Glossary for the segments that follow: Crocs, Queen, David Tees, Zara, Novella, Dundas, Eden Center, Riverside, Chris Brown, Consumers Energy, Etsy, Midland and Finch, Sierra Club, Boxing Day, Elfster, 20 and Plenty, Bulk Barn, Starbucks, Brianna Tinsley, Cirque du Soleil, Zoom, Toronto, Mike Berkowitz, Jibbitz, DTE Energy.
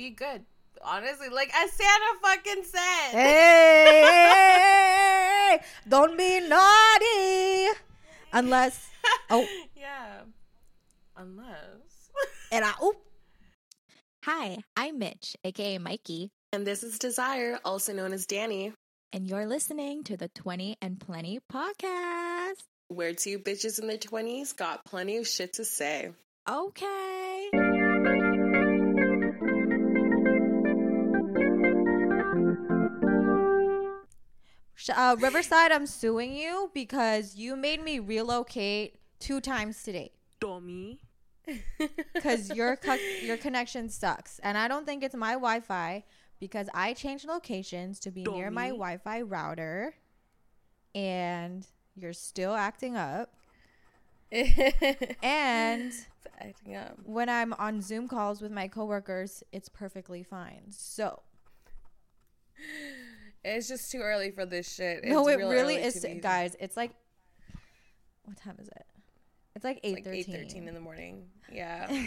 be good. Honestly, like as Santa fucking said. Hey, don't be naughty. Unless. Oh. Yeah. Unless. And I. Oop. Hi, I'm Mitch, aka Mikey. And this is Desire, also known as Danny. And you're listening to the 20 and Plenty podcast, where two bitches in their 20s got plenty of shit to say. Okay. Riverside, I'm suing you because you made me relocate 2 times today. Dummy. Because your connection sucks. And I don't think it's my Wi-Fi because I changed locations to be Dummy. Near my Wi-Fi router. And you're still acting up. And acting up. When I'm on Zoom calls with my coworkers, it's perfectly fine. So. It's just too early for this shit. No, it really is. Guys, it's like, what time is it? It's like 8:13. 8:13 in the morning. Yeah.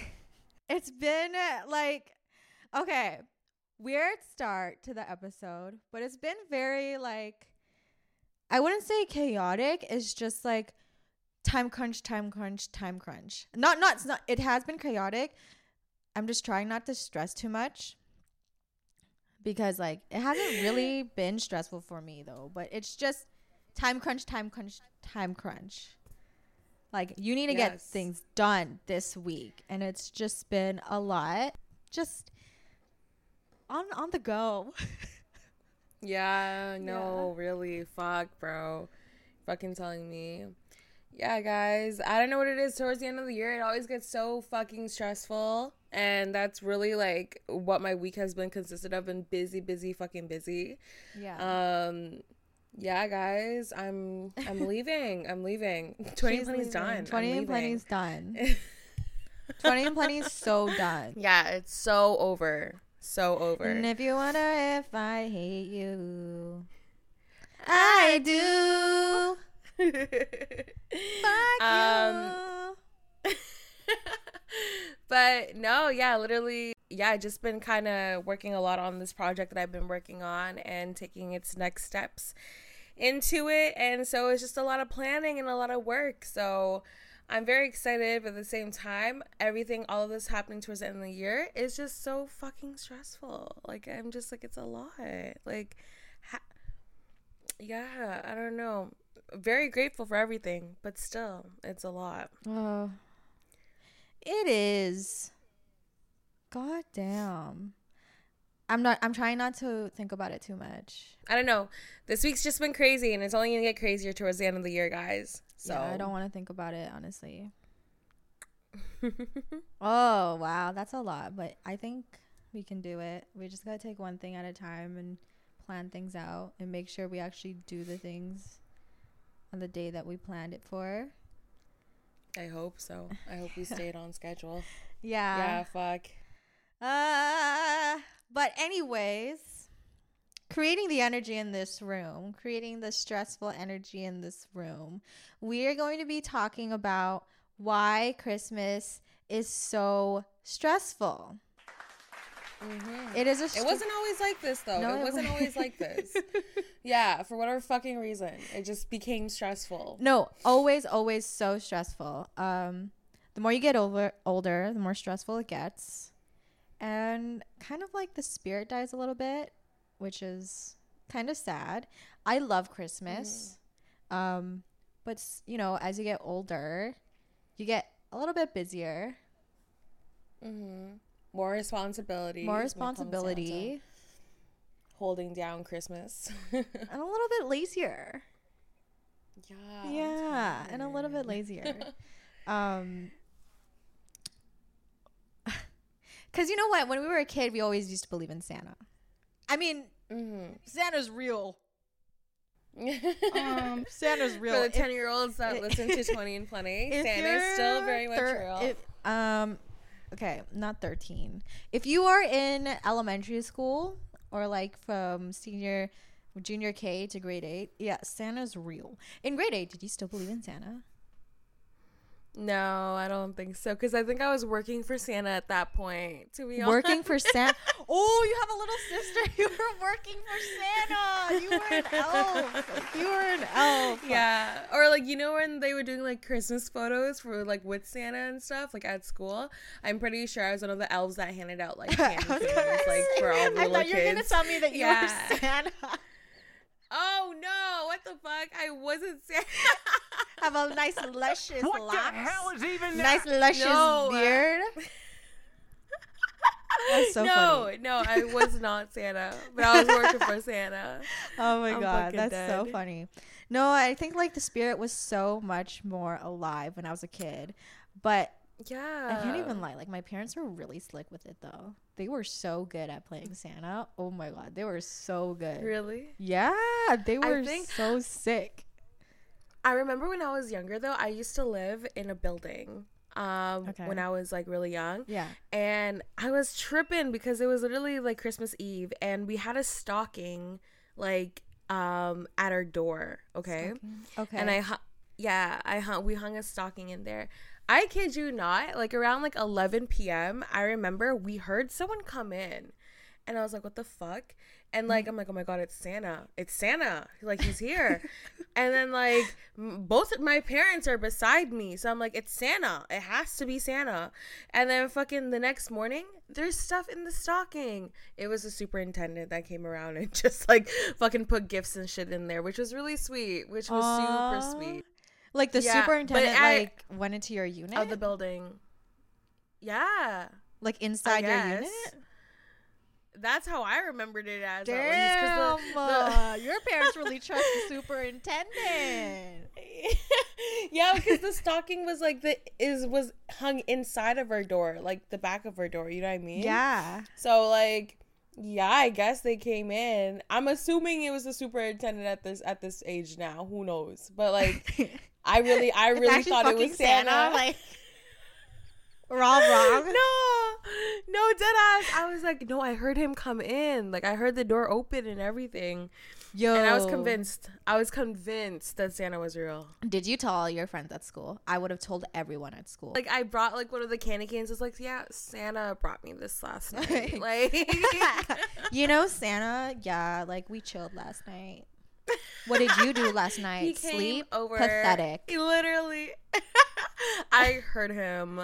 It's been like, okay, weird start to the episode, but it's been very like, I wouldn't say chaotic. It's just like time crunch. It's not. It has been chaotic. I'm just trying not to stress too much. Because, like, it hasn't really been stressful for me, though. But it's just time crunch. Like, you need to get things done this week. And it's just been a lot. Just on the go. Yeah, no, really. Fuck, bro. Fucking telling me. Yeah, guys. I don't know what it is. Towards the end of the year, it always gets so fucking stressful. And that's really, like, what my week has been consisted of. And busy, fucking busy. Yeah. Yeah, guys. I'm leaving. 20 and Plenty's done. 20 and Plenty's so done. Yeah, it's so over. And if you wonder if I hate you, I do. Fuck you. But no, yeah, literally, yeah, I've just been kind of working a lot on this project that I've been working on and taking its next steps into it. And so it's just a lot of planning and a lot of work. So I'm very excited, but at the same time, all of this happening towards the end of the year is just so fucking stressful. Like, I'm just like, it's a lot. Like, yeah, I don't know. Very grateful for everything, but still, it's a lot. Oh. It is. God damn. I'm trying not to think about it too much. I don't know. This week's just been crazy, and it's only going to get crazier towards the end of the year, guys. So yeah, I don't want to think about it, honestly. Oh, wow. That's a lot, but I think we can do it. We just got to take one thing at a time and plan things out and make sure we actually do the things on the day that we planned it for. I hope so. I hope we stayed on schedule. Yeah. Yeah, fuck. But anyways, creating the energy in this room, creating the stressful energy in this room, we are going to be talking about why Christmas is so stressful. Mm-hmm. It wasn't always like this, though. No, it wasn't always like this. Yeah, for whatever fucking reason, it just became stressful. No, always so stressful. The more you get older, the more stressful it gets, and kind of like the spirit dies a little bit, which is kind of sad. I love Christmas, but you know, as you get older, you get a little bit busier. Mm-hmm. More responsibility. Holding down Christmas. And a little bit lazier. Yeah. And a little bit lazier. Because you know what? When we were a kid, we always used to believe in Santa. I mean, Santa's real. Santa's real. For the 10-year-olds that listen to 20 and Plenty, Santa's still very much real. Okay, not 13. If you are in elementary school or like from junior K to grade 8, yeah, Santa's real. In grade 8, did you still believe in Santa? No, I don't think so. Because I think I was working for Santa at that point, to be honest. Working for Santa? Oh, you have a little sister. You were working for Santa. You were an elf. Yeah. Or, like, you know when they were doing, like, Christmas photos for, like, with Santa and stuff, like, at school? I'm pretty sure I was one of the elves that handed out, like, candy like, for all the little kids. I thought you were going to tell me that you were Santa. Oh, no. What the fuck? I wasn't Santa. Have a nice, luscious what locks. What the hell is even that? Nice, luscious beard. That's so funny. No, I was not Santa, but I was working for Santa. Oh, my God. That's dead. So funny. No, I think, like, the spirit was so much more alive when I was a kid. But yeah, I can't even lie. Like, my parents were really slick with it, though. They were so good at playing Santa. Oh, my God. They were so good. Really? Yeah. They were so sick. I remember when I was younger, though, I used to live in a building when I was, like, really young. Yeah. And I was tripping because it was literally, like, Christmas Eve. And we had a stocking, like, at our door. Okay? Okay. And we hung a stocking in there. I kid you not, like, around, like, 11 p.m., I remember we heard someone come in, and I was like, what the fuck? And, like, I'm like, oh, my God, it's Santa. It's Santa. Like, he's here. And then, like, both of my parents are beside me, so I'm like, it's Santa. It has to be Santa. And then fucking the next morning, there's stuff in the stocking. It was the superintendent that came around and just, like, fucking put gifts and shit in there, which was really sweet, which was super sweet. Like, the superintendent, like, went into your unit? Of the building. Yeah. Like, inside your unit? That's how I remembered it as. Damn. Your parents really trust the superintendent. Yeah, because the stocking was, like, was hung inside of her door, like, the back of her door. You know what I mean? Yeah. So, like... Yeah, I guess they came in. I'm assuming it was the superintendent at this age now. Who knows? But, like, I really thought it was Santa. Like, we're all wrong. No, deadass. I was like, no, I heard him come in. Like, I heard the door open and everything. Yo, and I was convinced that Santa was real. Did you tell all your friends at school? I would have told everyone at school. Like, I brought, like, one of the candy canes. I was like, yeah, Santa brought me this last night. Like, you know, Santa. Yeah, like, we chilled last night. What did you do last night? He came Sleep over. Pathetic. He literally. I heard him.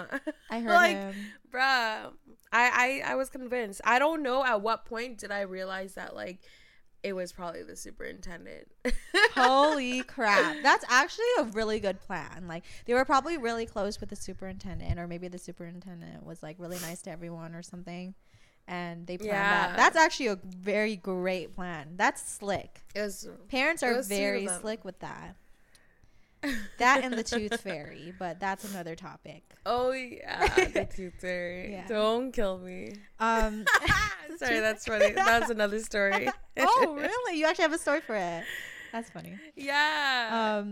Like, him. Bruh, I was convinced. I don't know at what point did I realize that, like, it was probably the superintendent. Holy crap. That's actually a really good plan. Like, they were probably really close with the superintendent, or maybe the superintendent was, like, really nice to everyone or something. And they planned that. That's actually a very great plan. That's slick. Parents are very slick with that. That and the tooth fairy, but that's another topic. Oh yeah, the tooth fairy. Yeah. Don't kill me. Sorry, that's funny. That's another story. Oh really? You actually have a story for it? That's funny. Yeah.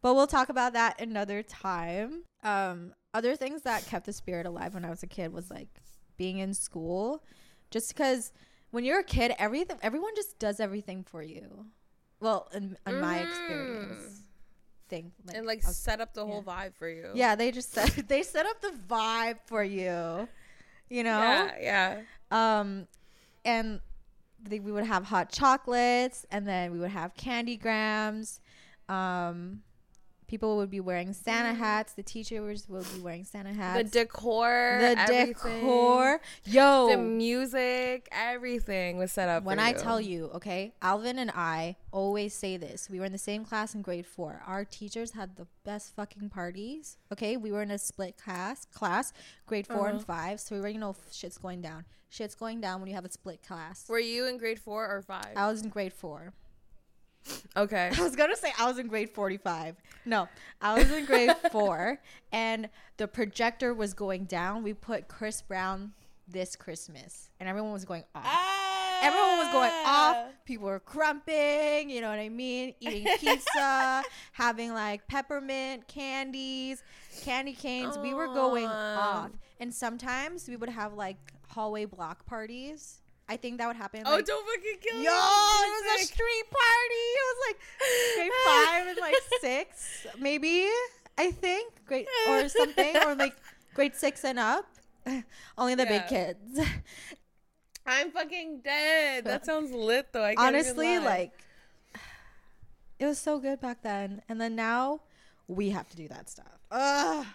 But we'll talk about that another time. Other things that kept the spirit alive when I was a kid was, like, being in school, just because when you're a kid, everyone just does everything for you. Well, in my experience. Thing. Like, and, like, set up the whole vibe for you. Yeah, they just set up the vibe for you, you know? Yeah. And we would have hot chocolates, and then we would have candy grams. People would be wearing Santa hats. The teachers would be wearing Santa hats. The decor. Yo. The music. Everything was set up for you. When I tell you, okay, Alvin and I always say this. We were in the same class in grade 4. Our teachers had the best fucking parties. Okay, we were in a split class, grade 4 and 5. So we already know shit's going down. Shit's going down when you have a split class. Were you in grade 4 or 5? I was in grade 4. Okay. I was gonna say I was in grade 45. No, I was in grade 4, and the projector was going down. We put Chris Brown This Christmas, and everyone was going off. Everyone was going off. People were crumping, you know what I mean? Eating pizza, having, like, peppermint candies, candy canes. We were going off, and sometimes we would have, like, hallway block parties. I think that would happen. Oh, like, don't fucking kill me. Yo, it was a street party. It was like grade 5 and like 6, maybe. I think grade or something, or like grade 6 and up. Only the big kids. I'm fucking dead. That sounds lit though. I can't honestly even lie. Like it was so good back then, and then now we have to do that stuff. Ugh.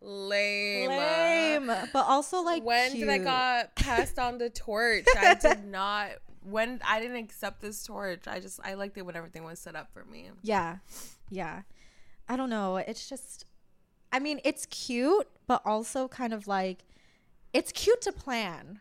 Lame. But also like when cute. Did I got passed on the torch? I did not. When I didn't accept this torch, I liked it when everything was set up for me. Yeah. I don't know. It's just, I mean, it's cute, but also kind of like, it's cute to plan.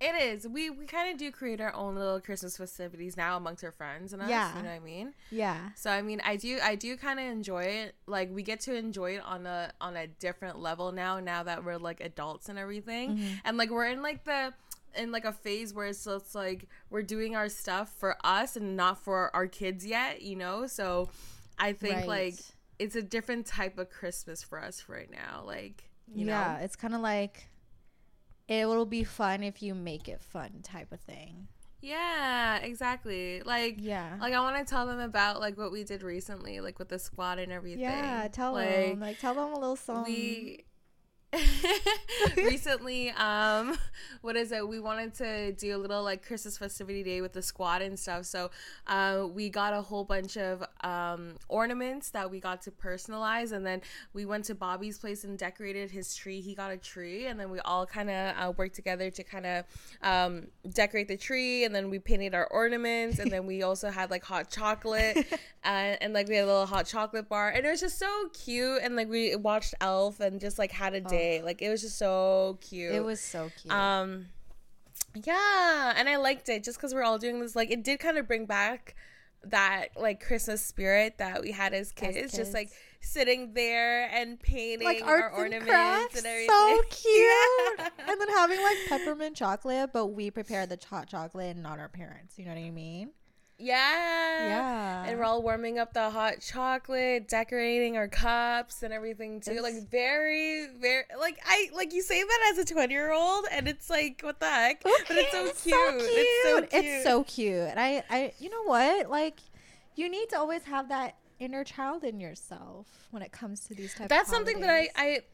It is. We kind of do create our own little Christmas festivities now amongst our friends and us. Yeah. You know what I mean? Yeah. So I mean, I do kind of enjoy it. Like we get to enjoy it on a different level now that we're like adults and everything, mm-hmm. and like we're in like a phase where it's like we're doing our stuff for us and not for our kids yet, you know. So I think like it's a different type of Christmas for us right now. Like you know, it's kind of like. It will be fun if you make it fun type of thing. Yeah, exactly. Like I want to tell them about like what we did recently, like with the squad and everything. Yeah, tell them a little song. We recently, what is it? We wanted to do a little like Christmas festivity day with the squad and stuff. So, we got a whole bunch of ornaments that we got to personalize, and then we went to Bobby's place and decorated his tree. He got a tree, and then we all kind of worked together to kind of decorate the tree, and then we painted our ornaments, and then we also had like hot chocolate, and like we had a little hot chocolate bar, and it was just so cute. And like we watched Elf and just like had a day. Like it was just so cute. It was so cute. Yeah, and I liked it just because we're all doing this. Like it did kind of bring back that like Christmas spirit that we had as kids. Just like sitting there and painting like our ornaments and everything. So cute. Yeah. And then having like peppermint chocolate, but we prepared the hot chocolate and not our parents. You know what I mean? Yeah. And we're all warming up the hot chocolate, decorating our cups and everything too. It's like very, very like you say that as a 20-year-old and it's like what the heck? Okay, but it's so, cute. It's so cute. And I you know what? Like you need to always have that inner child in yourself when it comes to these types of things. That's something that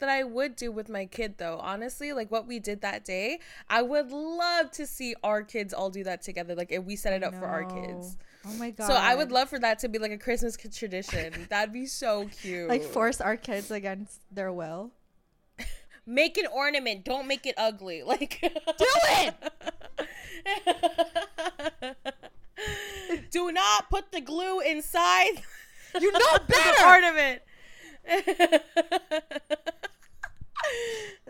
I would do with my kid though, honestly. Like what we did that day, I would love to see our kids all do that together. Like if we set it up for our kids. Oh my god. So I would love for that to be like a Christmas tradition. That'd be so cute. Like force our kids against their will. Make an ornament, don't make it ugly. Like do it. Do not put the glue inside. You know better. Part of it.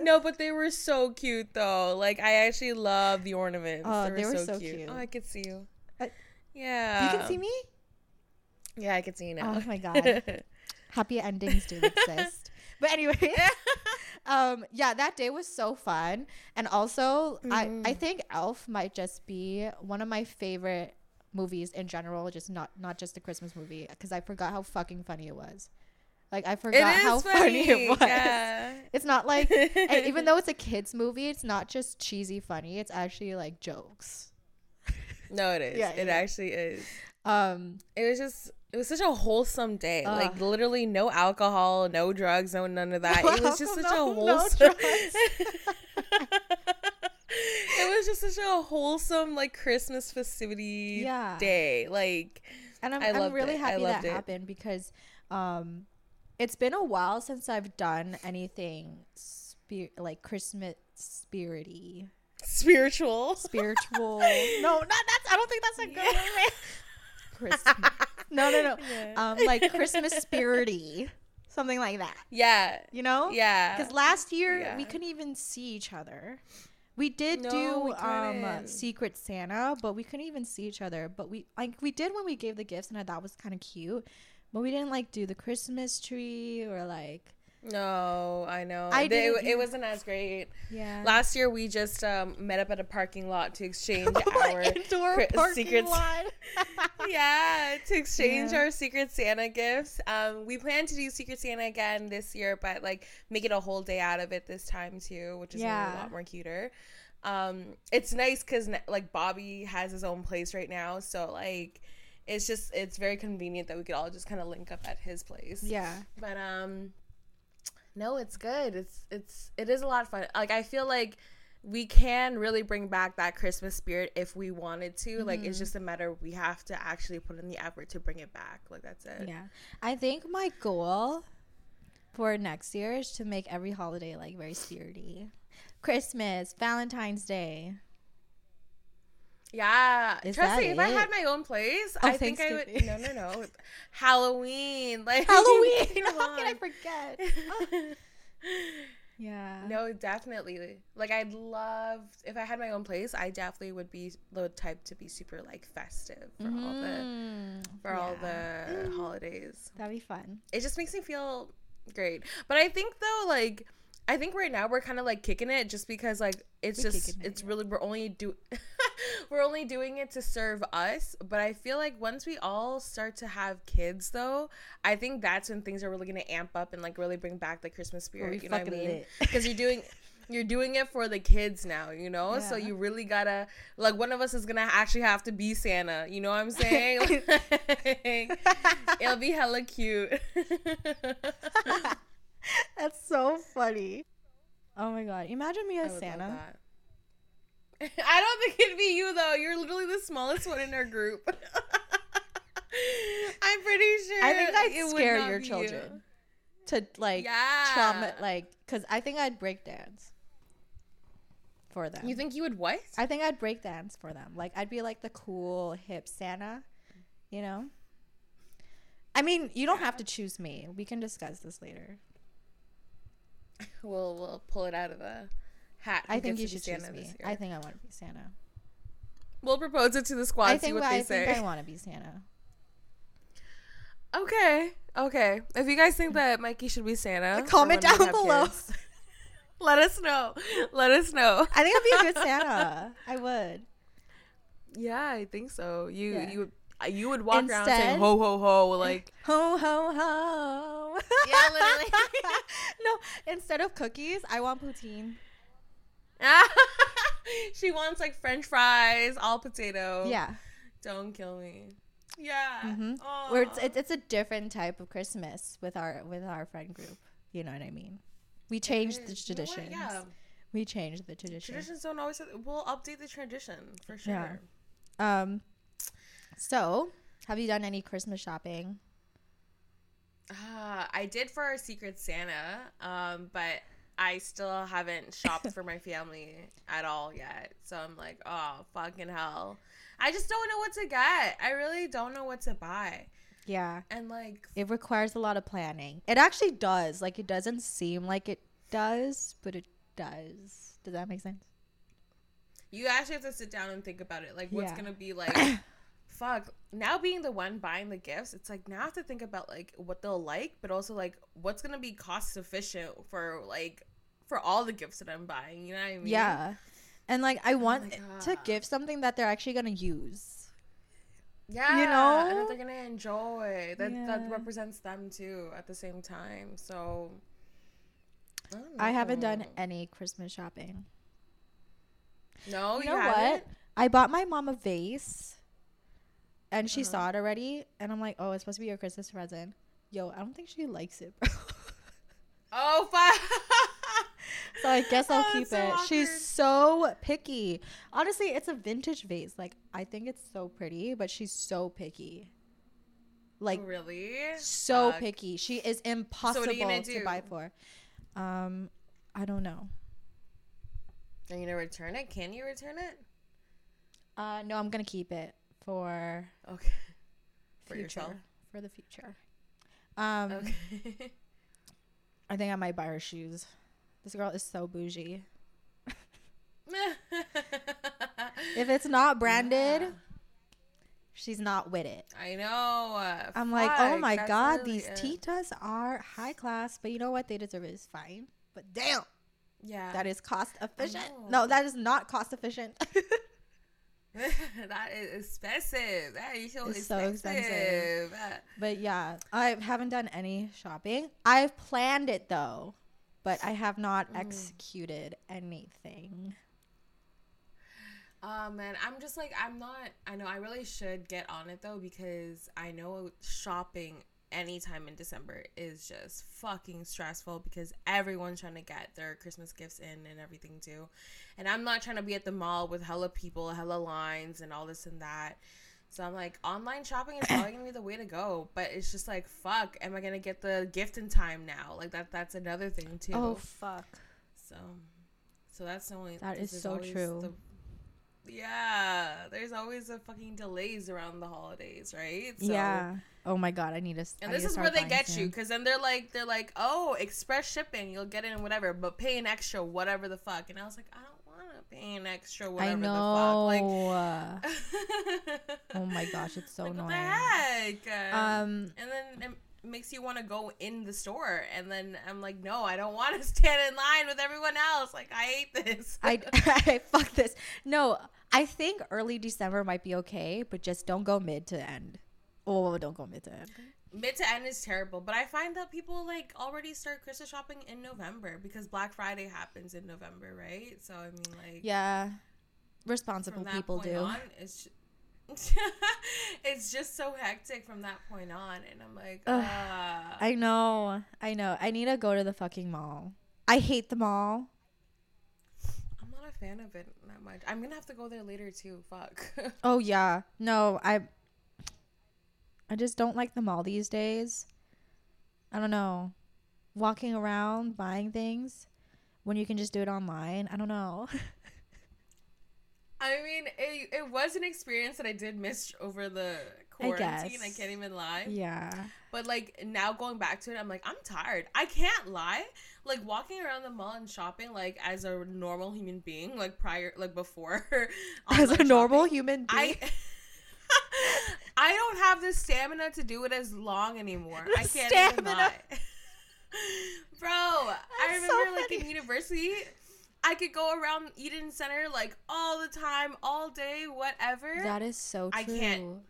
No, but they were so cute though. Like I actually love the ornaments. Oh, they were so cute. Oh, I could see you. Yeah. You can see me? Yeah, I could see you now. Oh my god. Happy endings do exist. But anyway, yeah, that day was so fun, and also I think Elf might just be one of my favorite movies in general, just not just the Christmas movie, because I forgot how fucking funny it was. Like I forgot how funny it was. Yeah. It's not like and even though it's a kids movie, it's not just cheesy funny, it's actually like jokes. No, it is. Yeah, it actually is. It was such a wholesome day. Like literally no alcohol, no drugs, no none of that. It was just such a wholesome. It was just such a wholesome like Christmas festivity day. Like, and I'm really happy that happened because it's been a while since I've done anything like Christmas spirity. Spiritual. No, not that's. I don't think that's a good way. Christmas. No. Yeah. Like Christmas spirity. Something like that. Yeah. You know? Yeah. Because last year we couldn't even see each other. We did Secret Santa, but we couldn't even see each other. But we did when we gave the gifts, and I thought was kind of cute. But we didn't like do the Christmas tree or like. No, I know. It wasn't as great. Yeah. Last year we just met up at a parking lot to exchange our indoor parking lot. Yeah, to exchange our Secret Santa gifts. We plan to do Secret Santa again this year, but like make it a whole day out of it this time too, which is a lot more cuter. It's nice because like Bobby has his own place right now, so like it's just, it's very convenient that we could all just kind of link up at his place. Yeah. But, no, it's good. It is a lot of fun. Like, I feel like we can really bring back that Christmas spirit if we wanted to. Mm-hmm. Like, it's just a matter we have to actually put in the effort to bring it back. Like, that's it. Yeah. I think my goal for next year is to make every holiday, like, very spirity. Christmas, Valentine's Day. Yeah. Is trust me, if I had my own place, oh, I think I would. No. Halloween. Like, Halloween. How can I forget? Oh. Yeah. No, definitely. Like, I'd love, if I had my own place, I definitely would be the type to be super, like, festive for all the holidays. That'd be fun. It just makes me feel great. But I think, though, like, I think right now we're kind of, like, kicking it just because, like, we're only doing it to serve us. But I feel like once we all start to have kids, though, I think that's when things are really going to amp up and, like, really bring back the Christmas spirit. You know what I mean? Because you're doing it for the kids now, you know? Yeah. So you really gotta, like, one of us is gonna actually have to be Santa, you know what I'm saying? Like, it'll be hella cute. That's so funny. Oh my god, imagine me as Santa. I don't think it'd be you, though. You're literally the smallest one in our group. I'm pretty sure. I think I'd scare your children you. To like trauma, like, because I think I'd break dance for them. You think you would what? I think I'd break dance for them. Like, I'd be like the cool hip Santa, you know. I mean, you don't have to choose me. We can discuss this later. We'll pull it out of a hat. I think you should choose me. I think I want to be Santa. We'll propose it to the squad. I think, see what they say. I think I want to be Santa. Okay. If you guys think that Mikey should be Santa, comment down below. Kids, Let us know. I think I'd be a good Santa. I would. Yeah, I think so. You would walk around saying ho ho ho, like ho ho ho. Yeah, literally. No, instead of cookies, I want poutine. She wants like French fries, all potato. Yeah. Don't kill me. Yeah. Mm-hmm. Where it's a different type of Christmas with our friend group. You know what I mean? We changed the traditions. You know what? Yeah. We changed the tradition. Traditions don't always. We'll update the tradition for sure. Yeah. So, have you done any Christmas shopping? I did for our Secret Santa, but I still haven't shopped for my family at all yet. So I'm like, oh, fucking hell. I just don't know what to get. I really don't know what to buy. Yeah. And like, it requires a lot of planning. It actually does. Like, it doesn't seem like it does, but it does. Does that make sense? You actually have to sit down and think about it. Like, what's going to be like... Fuck, now being the one buying the gifts, it's like now I have to think about like what they'll like, but also like what's gonna be cost sufficient for like for all the gifts that I'm buying, you know what I mean? Yeah. And like I want to give something that they're actually gonna use, yeah, you know, and that they're gonna enjoy, that represents them too at the same time. So I haven't done any Christmas shopping. No, you know haven't? What I bought my mom a vase. And she saw it already, and I'm like, oh, it's supposed to be your Christmas present. Yo, I don't think she likes it, bro. Oh, fuck. So I guess I'll keep it. Awkward. She's so picky. Honestly, it's a vintage vase. Like, I think it's so pretty, but she's so picky. Like, really? So picky. She is impossible to buy for. I don't know. Are you going to return it? Can you return it? No, I'm going to keep it. For the future. Okay. I think I might buy her shoes. This girl is so bougie. If it's not branded, she's not with it. I know. I'm like, oh my god, really these titas are high class, but you know what? They deserve it. It's fine. But damn, yeah, that is cost efficient. No, that is not cost efficient. That is expensive. That is so expensive. But yeah, I haven't done any shopping. I've planned it though, but I have not executed anything. Oh, man. I'm just like, I'm not, I know I really should get on it, though, because I know shopping anytime in December is just fucking stressful because everyone's trying to get their Christmas gifts in and everything, too. And I'm not trying to be at the mall with hella people, hella lines, and all this and that. So I'm like, online shopping is probably going to be the way to go. But it's just like, fuck, am I going to get the gift in time now? Like, that's another thing, too. Oh, fuck. So that's the only... That is so true. Yeah. There's always the fucking delays around the holidays, right? So, yeah. Oh, my God. I need to... And this is where they get you. Because then they're like, oh, express shipping. You'll get it and whatever. But pay an extra whatever the fuck. And I was like, I don't want to pay an extra whatever the fuck. I know. Like, oh, my gosh. It's so like, annoying. What the heck? And then... Makes you want to go in the store, and then I'm like, no, I don't want to stand in line with everyone else. Like, I hate this. I fuck this. No, I think early December might be okay, but just don't go mid to end. Oh, don't go mid to end. Mid to end is terrible, but I find that people like already start Christmas shopping in November because Black Friday happens in November, right? So I mean, like, yeah, responsible people do. On, it's just so hectic from that point on, and I'm like, I know I need to go to the fucking mall. I hate the mall. I'm not a fan of it that much. I'm gonna have to go there later too. Fuck. Oh yeah, no, I just don't like the mall these days. I don't know, walking around buying things when you can just do it online. I don't know. I mean, it was an experience that I did miss over the quarantine. I can't even lie. Yeah. But, like, now going back to it, I'm like, I'm tired. I can't lie. Like, walking around the mall and shopping, like, as a normal human being, like, prior, like, before. As a normal human being? I don't have the stamina to do it as long anymore. I can't even lie. Bro, I remember, like, in university... I could go around Eden Center like all the time, all day, whatever. That is so true.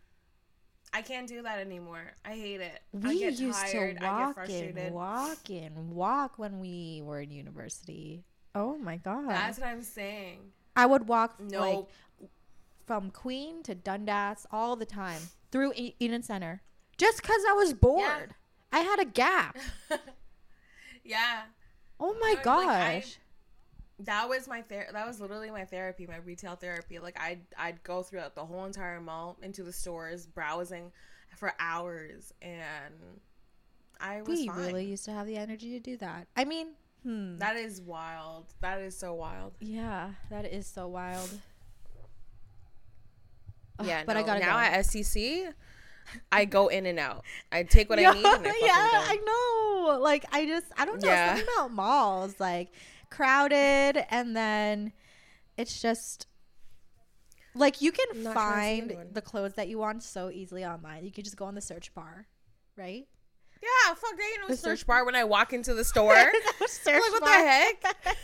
I can't do that anymore. I hate it. We used to walk when we were in university. Oh my God. That's what I'm saying. I would walk from Queen to Dundas all the time through Eden Center just because I was bored. Yeah. I had a gap. Yeah. Oh my gosh. Like, that was my that was literally my therapy, my retail therapy. Like I'd go throughout the whole entire mall into the stores, browsing for hours, and I was fine. We really used to have the energy to do that. I mean, that is wild. That is so wild. Yeah, that is so wild. Yeah, but no, I gotta now go. At SCC, I go in and out. I take what I need. And I know. Like I don't know something about malls, like. Crowded, and then it's just like you can find the clothes that you want so easily online. You can just go on the search bar, right? Yeah, fuck, there ain't no search bar when I walk into the store. No search bar. Like, what the heck?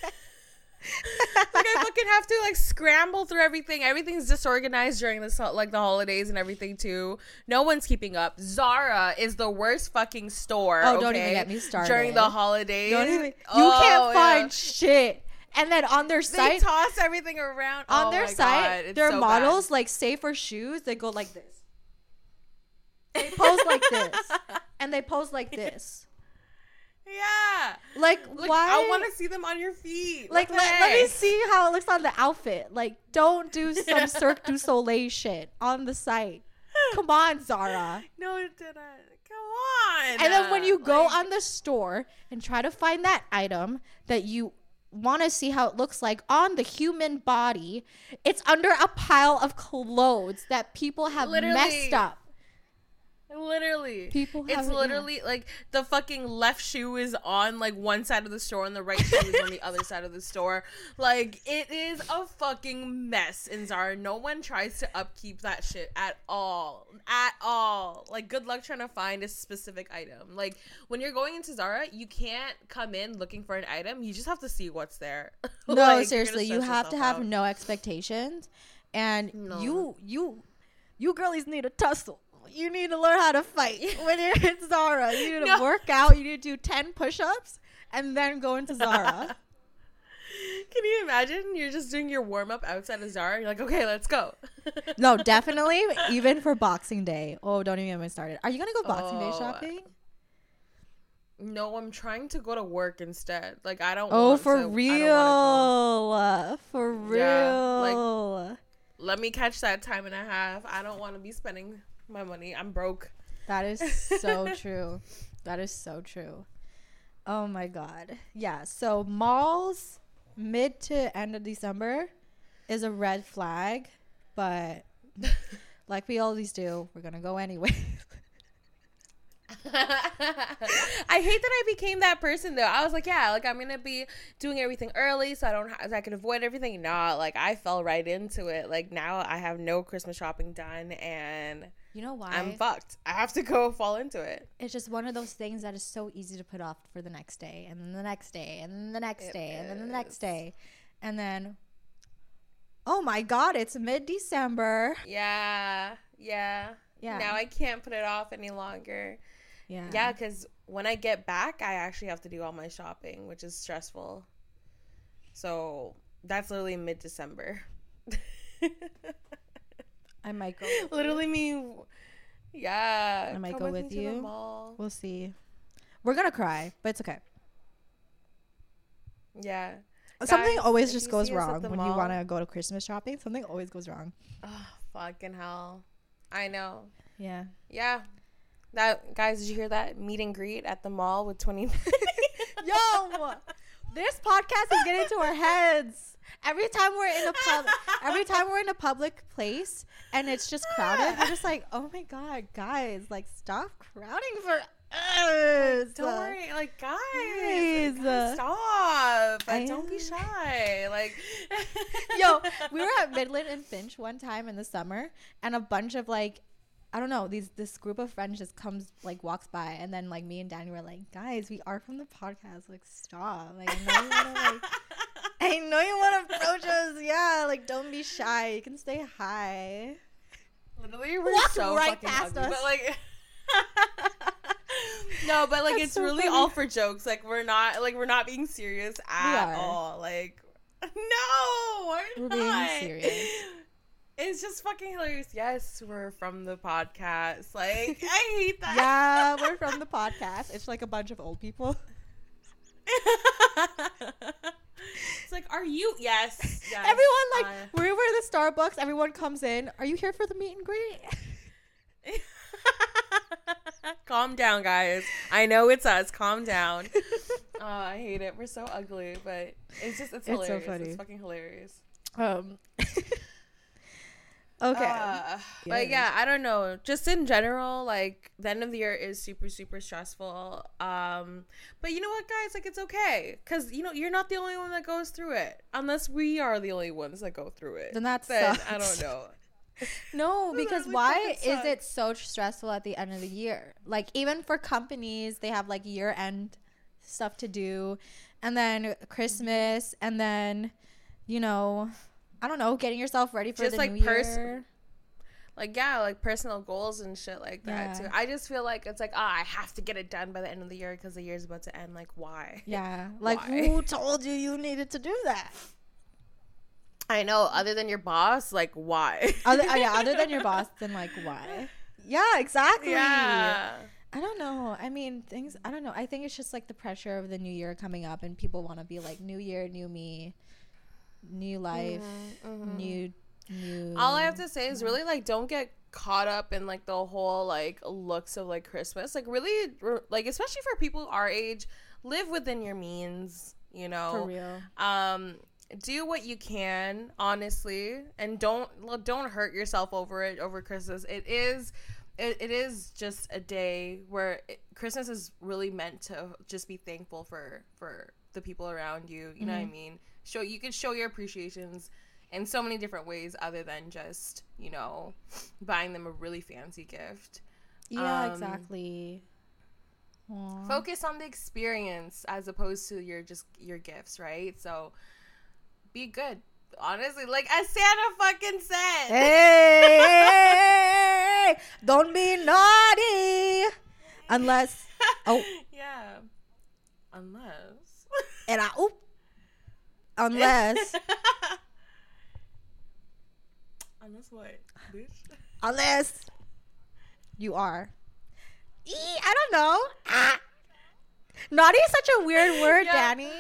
Like I fucking have to like scramble through everything. Everything's disorganized during this like the holidays and everything too. No one's keeping up. Zara is the worst fucking store. Oh, don't even get me started. During the holidays, you can't find shit. And then on their site, they toss everything around. On their site, their models like say for shoes, they go like this. They pose like this, and they pose like this. Yeah. Like why? I want to see them on your feet. Like, let me see how it looks on the outfit. Like, don't do some Cirque du Soleil shit on the site. Come on, Zara. No, it didn't. Come on. And then when you go on the store and try to find that item that you want to see how it looks like on the human body, it's under a pile of clothes that people have messed up. Literally, it's literally like the fucking left shoe is on like one side of the store and the right shoe is on the other side of the store. Like it is a fucking mess in Zara. No one tries to upkeep that shit at all. Like good luck trying to find a specific item. Like when you're going into Zara, you can't come in looking for an item. You just have to see what's there. No, like, seriously, you have to have no expectations, and you girlies need a tussle. You need to learn how to fight when you're in Zara. You need to work out. You need to do 10 push-ups and then go into Zara. Can you imagine? You're just doing your warm-up outside of Zara. You're like, okay, let's go. No, definitely. Even for Boxing Day. Oh, don't even get me started. Are you going to go Boxing Day shopping? No, I'm trying to go to work instead. Like, I don't want to. For real. Yeah, like, let me catch that time and a half. I don't want to be spending my money. I'm broke. That is so true. That is so true. Oh, my God. Yeah. So malls, mid to end of December is a red flag. But like we always do, we're going to go anyway. I hate that I became that person, though. I was like, yeah, like I'm going to be doing everything early so I don't so I can avoid everything. Nah, like I fell right into it. Like now I have no Christmas shopping done and... You know why? I'm fucked. I have to go fall into it. It's just one of those things that is so easy to put off for the next day and then the next day and then the next day and then the next day. And then, oh my God, it's mid-December. Yeah. Now I can't put it off any longer. Yeah. Yeah, because when I get back, I actually have to do all my shopping, which is stressful. So that's literally mid-December. I might go. Literally me. Yeah. I might go with you. We'll see. We're going to cry, but it's okay. Yeah. Something always just goes wrong when you want to go to Christmas shopping. Something always goes wrong. Oh, fucking hell. I know. Yeah. Yeah. That guys, did you hear that? Meet and greet at the mall with 20. Yo. This podcast is getting to our heads. Every time we're in a public place and it's just crowded, we're just like, oh my God, guys, like stop crowding for us. Like, don't worry, like guys stop. Don't be shy. Like, yo, we were at Midland and Finch one time in the summer, and a bunch of like, I don't know, this group of friends just comes, like, walks by, and then, like, me and Danny were like, guys, we are from the podcast, like, stop, like, I know you want to approach us, yeah, like, don't be shy, you can say hi. Literally, we're walk so right fucking past ugly, us. But, like, no, but, like, that's it's so really funny. All for jokes, like, we're not being serious at all, like, no, we're not being serious. It's just fucking hilarious. Yes, we're from the podcast. Like, I hate that. Yeah, we're from the podcast. It's like a bunch of old people. It's like, are you? Yes. Everyone, like, we were at the Starbucks. Everyone comes in. Are you here for the meet and greet? Calm down, guys. I know it's us. Calm down. Oh, I hate it. We're so ugly, but it's hilarious. So funny. It's fucking hilarious. Okay. But yeah, I don't know. Just in general, like the end of the year is super, super stressful. But you know what, guys? Like it's okay, cause you know you're not the only one that goes through it. Unless we are the only ones that go through it. Then that sucks. I don't know. No, because really why is it so stressful at the end of the year? Like even for companies, they have like year end stuff to do, and then Christmas, and then you know. I don't know, getting yourself ready for just the like new year. Like, yeah, like personal goals and shit like that, too. I just feel like it's like, I have to get it done by the end of the year because the year's about to end. Like, why? Yeah. Like, why? Who told you needed to do that? I know. Other than your boss, like, why? Other than your boss, then, like, why? Yeah, exactly. Yeah. I don't know. I mean, things, I don't know. I think it's just, like, the pressure of the new year coming up and people want to be like, new year, new me. New life, new. All I have to say is really like don't get caught up in like the whole like looks of like Christmas. Like really, like especially for people our age, live within your means. You know, for real. Do what you can, honestly, and don't hurt yourself over it over Christmas. It is just a day where Christmas is really meant to just be thankful for the people around you. You know what I mean? You can show your appreciations in so many different ways other than just, you know, buying them a really fancy gift. Yeah, exactly. Aww. Focus on the experience as opposed to your gifts, right? So be good. Honestly, like as Santa fucking said. Hey, don't be naughty. Unless. Oh. Yeah. Unless. And I. Unless. Unless what, bitch? Unless you are. I don't know. Ah. Naughty is such a weird word, yeah. Danny.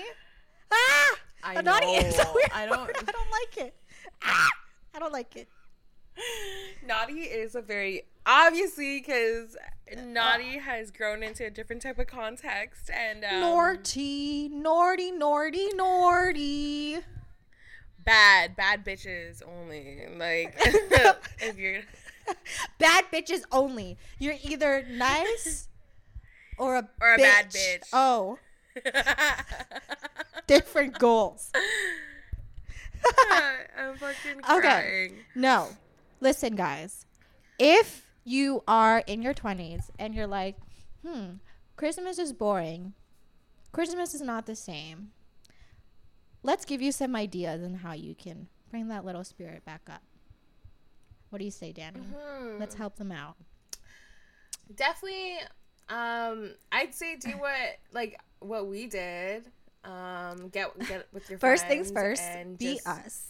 Ah. I naughty know. Is a weird word. I don't like it. Ah. I don't like it. Naughty is a very obviously because naughty has grown into a different type of context and naughty bad bitches only, like if you're bad bitches only, you're either nice or a bad bitch. Oh. Different goals. I'm fucking crying. Okay. No. Listen, guys. If you are in your 20s and you're like, Christmas is boring. Christmas is not the same. Let's give you some ideas on how you can bring that little spirit back up. What do you say, Danny? Mm-hmm. Let's help them out. Definitely. I'd say do what we did. Get with your first things first. Be us.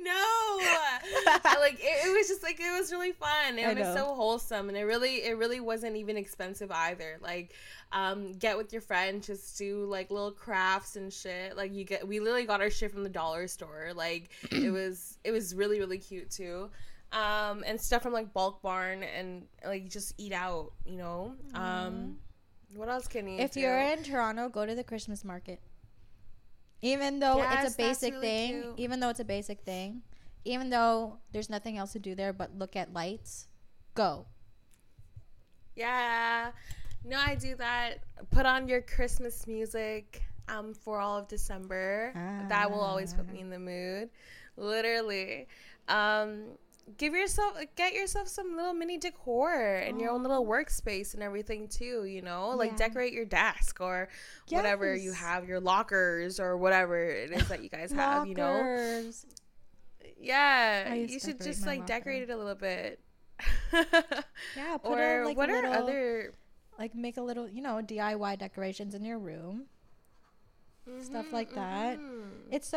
No, it was just it was really fun. It was so wholesome, and it really wasn't even expensive either. Get with your friend, just do little crafts and shit. We literally got our shit from the dollar store. It was really really cute too. And stuff from Bulk Barn and just eat out. What else can you do? If you're in Toronto, go to the Christmas market. Even though it's a basic thing, cute. Even though it's a basic thing, even though there's nothing else to do there but look at lights, go. Yeah. No, I do that. Put on your Christmas music for all of December. That will always put me in the mood. Literally. Get yourself some little mini decor and your own little workspace and everything too, decorate your desk or whatever you have, your lockers or whatever it is that you guys have, you should just decorate it a little bit. Yeah, put or on, what little, are other make a little DIY decorations in your room. Stuff like that. It's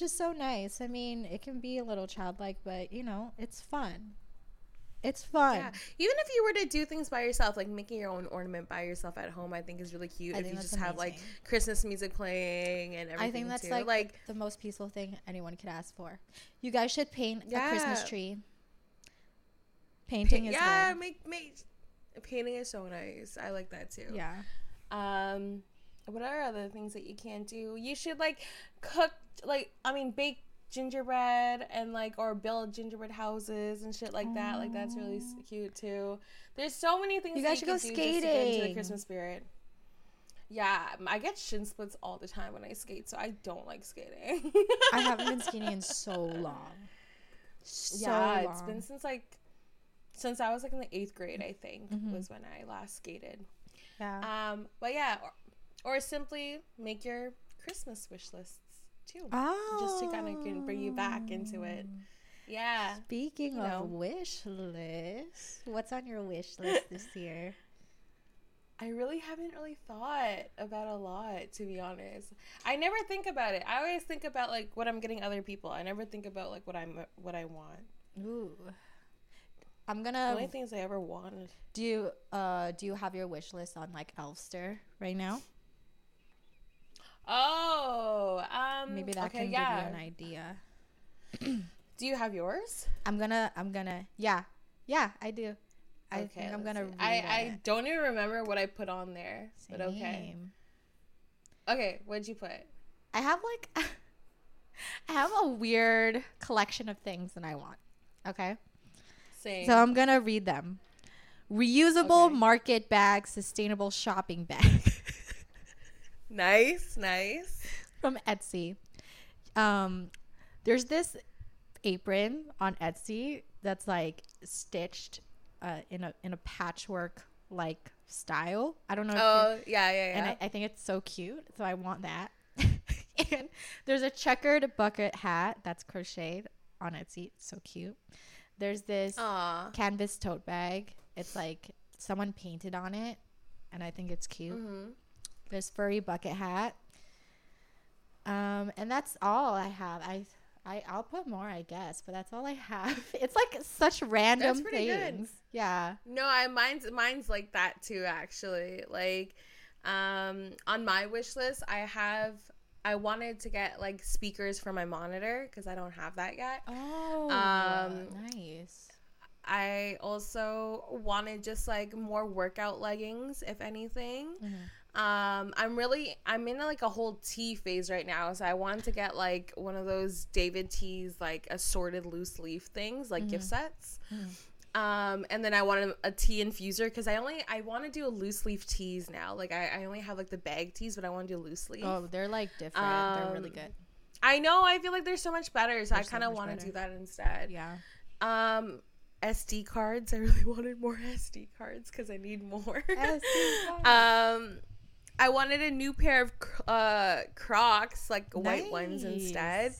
just so nice. I mean, it can be a little childlike, but it's fun. It's fun. Yeah. Even if you were to do things by yourself, making your own ornament by yourself at home, I think is really cute. If you just have Christmas music playing and everything, I think that's too. The most peaceful thing anyone could ask for. You guys should paint a Christmas tree. Painting is yeah. Painting is so nice. I like that too. Yeah. What are other things that you can do? You should cook, bake gingerbread and or build gingerbread houses and shit like that. That's really cute too. There's so many things you guys should go skating. Just to get into the Christmas spirit. Yeah, I get shin splits all the time when I skate, so I don't like skating. I haven't been skating in so long. So long. It's been since I was in the 8th grade, I think, was when I last skated. Yeah. But yeah. Or simply make your Christmas wish lists too, just to kind of bring you back into it. Yeah. Speaking of wish lists, what's on your wish list this year? I haven't thought about a lot, to be honest. I never think about it. I always think about what I'm getting other people. I never think about what I want. Ooh. I'm gonna. The only things I ever wanted. Do you have your wish list on Elfster right now? Oh, maybe that can give you an idea. Do you have yours? I'm gonna. Yeah, I do. I think I'm gonna. I don't even remember what I put on there. Same. But okay. Okay, what'd you put? I have I have a weird collection of things that I want. Okay. Same. So I'm gonna read them. Reusable market bag, sustainable shopping bag. Nice. From Etsy. There's this apron on Etsy that's stitched in a patchwork style. I don't know. Oh, yeah. And I think it's so cute, so I want that. And there's a checkered bucket hat that's crocheted on Etsy. It's so cute. There's this canvas tote bag. It's someone painted on it, and I think it's cute. Mm-hmm. This furry bucket hat. And that's all I have. I'll put more, I guess, but that's all I have. It's like such random things. That's pretty good. Yeah. No, mine's like that too, actually. Like, on my wish list, I wanted to get like speakers for my monitor because I don't have that yet. Oh, nice. I also wanted just like more workout leggings, if anything. Mm-hmm. I'm in like a whole tee phase right now, so I wanted to get like one of those David Tees like assorted loose leaf things, like mm-hmm. gift sets. Mm-hmm. And then I wanted a tea infuser because I want to do loose leaf teas now. Like I only have like the bag teas, but I want to do loose leaf. Oh, they're like different. They're really good. I know. I feel like they're so much better, so I kind of want to do that instead. Yeah. SD cards. I really wanted more SD cards because I need more. I wanted a new pair of Crocs, like white ones instead.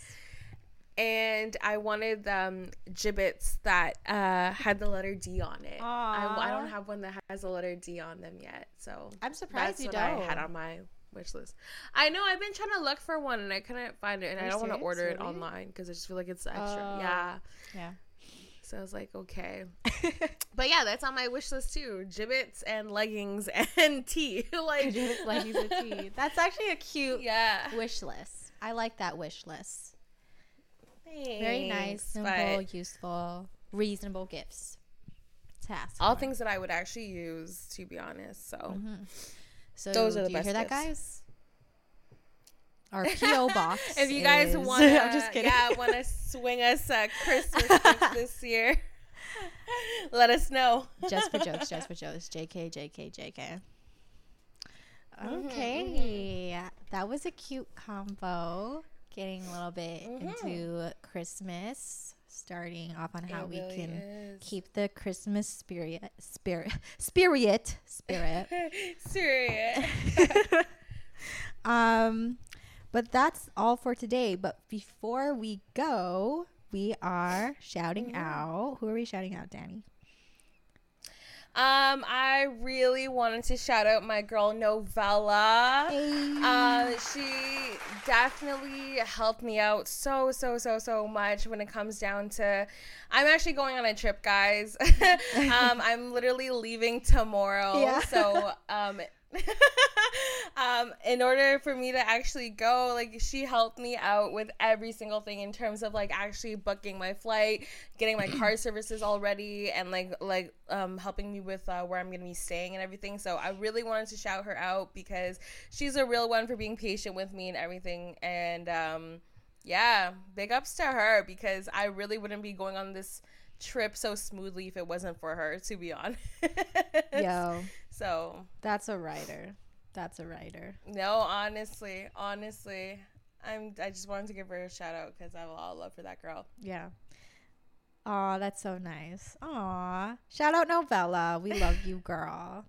And I wanted Jibbitz that had the letter D on it. I don't have one that has the letter D on them yet. So I'm surprised you don't. That's what I had on my wish list. I know. I've been trying to look for one and I couldn't find it. And I don't want to order it online because I just feel like it's extra. Yeah. So I was like, okay. But yeah, that's on my wish list too. Jibbitz and leggings and tea. Like Jibbitz, leggings, and tea. That's actually a cute wish list. I like that wish list. Thanks, very nice, simple, useful, reasonable gifts. All things that I would actually use, to be honest. So, mm-hmm. So those are the best. You hear that, guys? Our P.O. box. If you guys want to swing us Christmas gifts this year, let us know. Just for jokes. JK. Okay. Mm-hmm. That was a cute combo. Getting a little bit mm-hmm. into Christmas, starting off on how we can keep the Christmas spirit. But that's all for today. But before we go, we are shouting out. Who are we shouting out, Danny? I really wanted to shout out my girl Novella. Hey. She definitely helped me out so much when it comes down to. I'm actually going on a trip, guys. I'm literally leaving tomorrow. Yeah. So. In order for me to actually go, like, she helped me out with every single thing in terms of like actually booking my flight, getting my car services all ready, and like helping me with where I'm gonna be staying and everything. So I really wanted to shout her out because she's a real one for being patient with me and everything. And big ups to her because I really wouldn't be going on this trip so smoothly if it wasn't for her, to be honest. Yo. So that's a writer. No, honestly, I just wanted to give her a shout out because I have a lot of love for that girl. Yeah. Oh, that's so nice. Aw, shout out Novella. We love you, girl.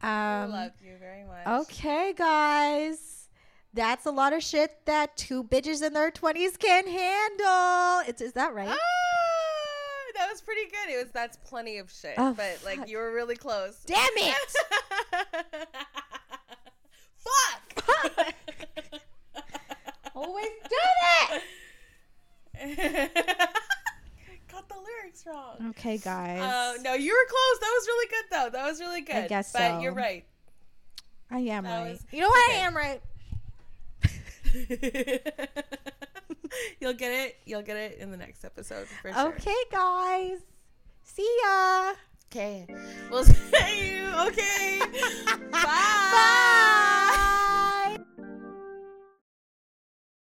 I love you very much. Okay, guys. That's a lot of shit that two bitches in their 20s can handle. Is that right? That was pretty good. That's plenty of shit. Oh, but like fuck. You were really close. Damn it! Fuck! Always do it. Got the lyrics wrong. Okay, guys. No, you were close. That was really good, though. That was really good. I guess so. But you're right. I am that right. You know what? Okay. I am right. You'll get it in the next episode for sure. Okay, guys, see ya. Okay, we'll see you. Okay. Bye.